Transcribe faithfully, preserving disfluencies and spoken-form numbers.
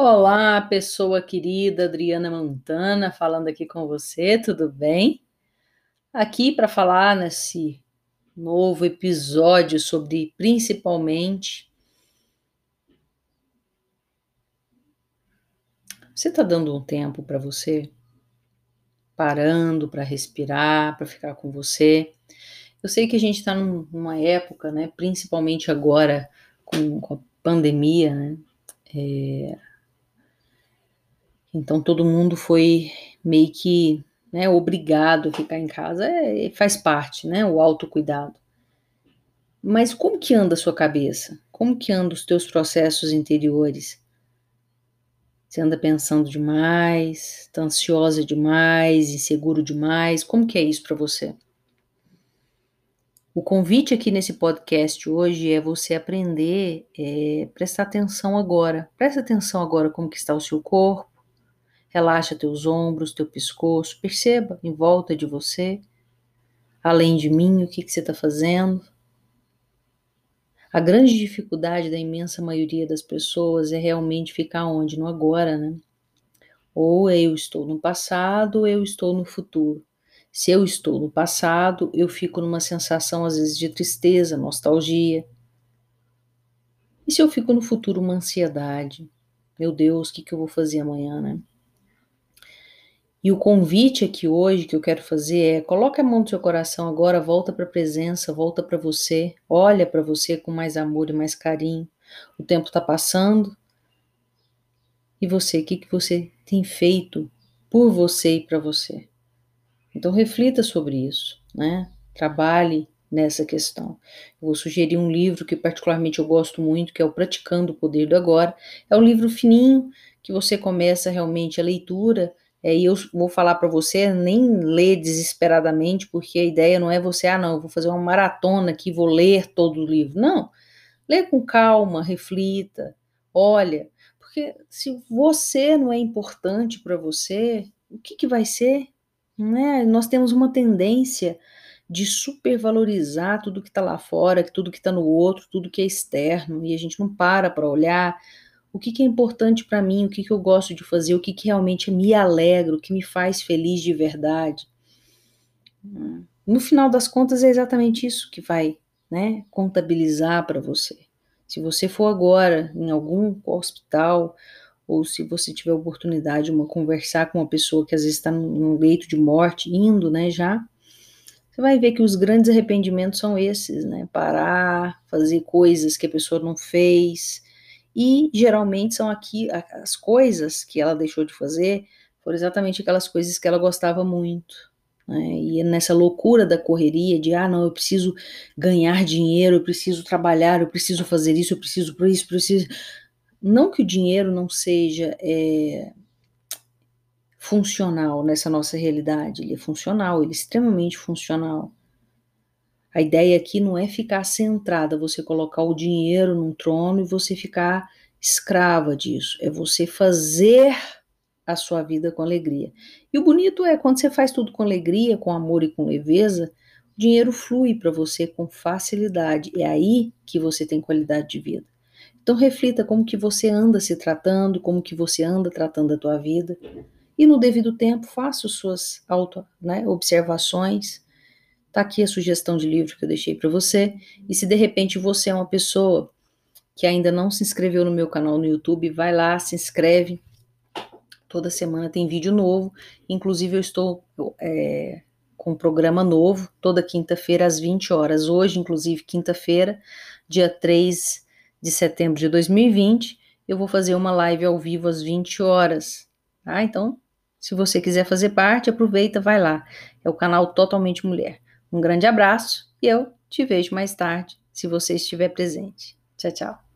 Olá, pessoa querida, Adriana Mantana, falando aqui com você, tudo bem? Aqui para falar nesse novo episódio sobre, principalmente, você está dando um tempo para você? Parando para respirar, para ficar com você. Eu sei que a gente está num, numa época, né, principalmente agora com, com a pandemia, né? É... Então todo mundo foi meio que, né, obrigado a ficar em casa, é, faz parte, né, o autocuidado. Mas como que anda a sua cabeça? Como que andam os teus processos interiores? Você anda pensando demais, está ansiosa demais, inseguro demais? Como que é isso para você? O convite aqui nesse podcast hoje é você aprender, é, prestar atenção agora. Presta atenção agora como que está o seu corpo. Relaxa teus ombros, teu pescoço. Perceba em volta de você, além de mim, o que, que você está fazendo. A grande dificuldade da imensa maioria das pessoas é realmente ficar onde? No agora, né? Ou eu estou no passado, ou eu estou no futuro. Se eu estou no passado, eu fico numa sensação, às vezes, de tristeza, nostalgia. E se eu fico no futuro, uma ansiedade? Meu Deus, o que, que eu vou fazer amanhã, né? E o convite aqui hoje que eu quero fazer é, coloca a mão no seu coração agora, volta para a presença, volta para você, olha para você com mais amor e mais carinho. O tempo está passando. E você, o que, que você tem feito por você e para você? Então reflita sobre isso, né? Trabalhe nessa questão. Eu vou sugerir um livro que particularmente eu gosto muito, que é o Praticando o Poder do Agora. É um livro fininho, que você começa realmente a leitura. É, e eu vou falar para você, nem ler desesperadamente, porque a ideia não é você, ah não, eu vou fazer uma maratona aqui, vou ler todo o livro. Não, lê com calma, reflita, olha, porque se você não é importante para você, o que, que vai ser? Né? Nós temos uma tendência de supervalorizar tudo que está lá fora, tudo que está no outro, tudo que é externo, e a gente não para para olhar... O que, que é importante para mim, o que, que eu gosto de fazer, o que, que realmente me alegra, o que me faz feliz de verdade. No final das contas, é exatamente isso que vai, né, contabilizar para você. Se você for agora em algum hospital, ou se você tiver a oportunidade de uma, conversar com uma pessoa que às vezes está num leito de morte, indo, né, já, você vai ver que os grandes arrependimentos são esses, né, parar, fazer coisas que a pessoa não fez... E, geralmente, são aqui as coisas que ela deixou de fazer, foram exatamente aquelas coisas que ela gostava muito. Né? E nessa loucura da correria de, ah, não, eu preciso ganhar dinheiro, eu preciso trabalhar, eu preciso fazer isso, eu preciso por isso, preciso... Não que o dinheiro não seja é, funcional nessa nossa realidade, ele é funcional, ele é extremamente funcional. A ideia aqui não é ficar centrada, você colocar o dinheiro num trono e você ficar escrava disso. É você fazer a sua vida com alegria. E o bonito é, quando você faz tudo com alegria, com amor e com leveza, o dinheiro flui para você com facilidade. É aí que você tem qualidade de vida. Então reflita como que você anda se tratando, como que você anda tratando a tua vida. E no devido tempo, faça as suas auto, né, observações. Tá aqui a sugestão de livro que eu deixei para você. E se de repente você é uma pessoa que ainda não se inscreveu no meu canal no YouTube, vai lá, se inscreve. Toda semana tem vídeo novo. Inclusive eu estou é, com um programa novo, toda quinta-feira às vinte horas. Hoje, inclusive, quinta-feira, dia três de setembro de dois mil e vinte, eu vou fazer uma live ao vivo às vinte horas. Tá? Então, se você quiser fazer parte, aproveita, vai lá. É o canal Totalmente Mulher. Um grande abraço e eu te vejo mais tarde, se você estiver presente. Tchau, tchau.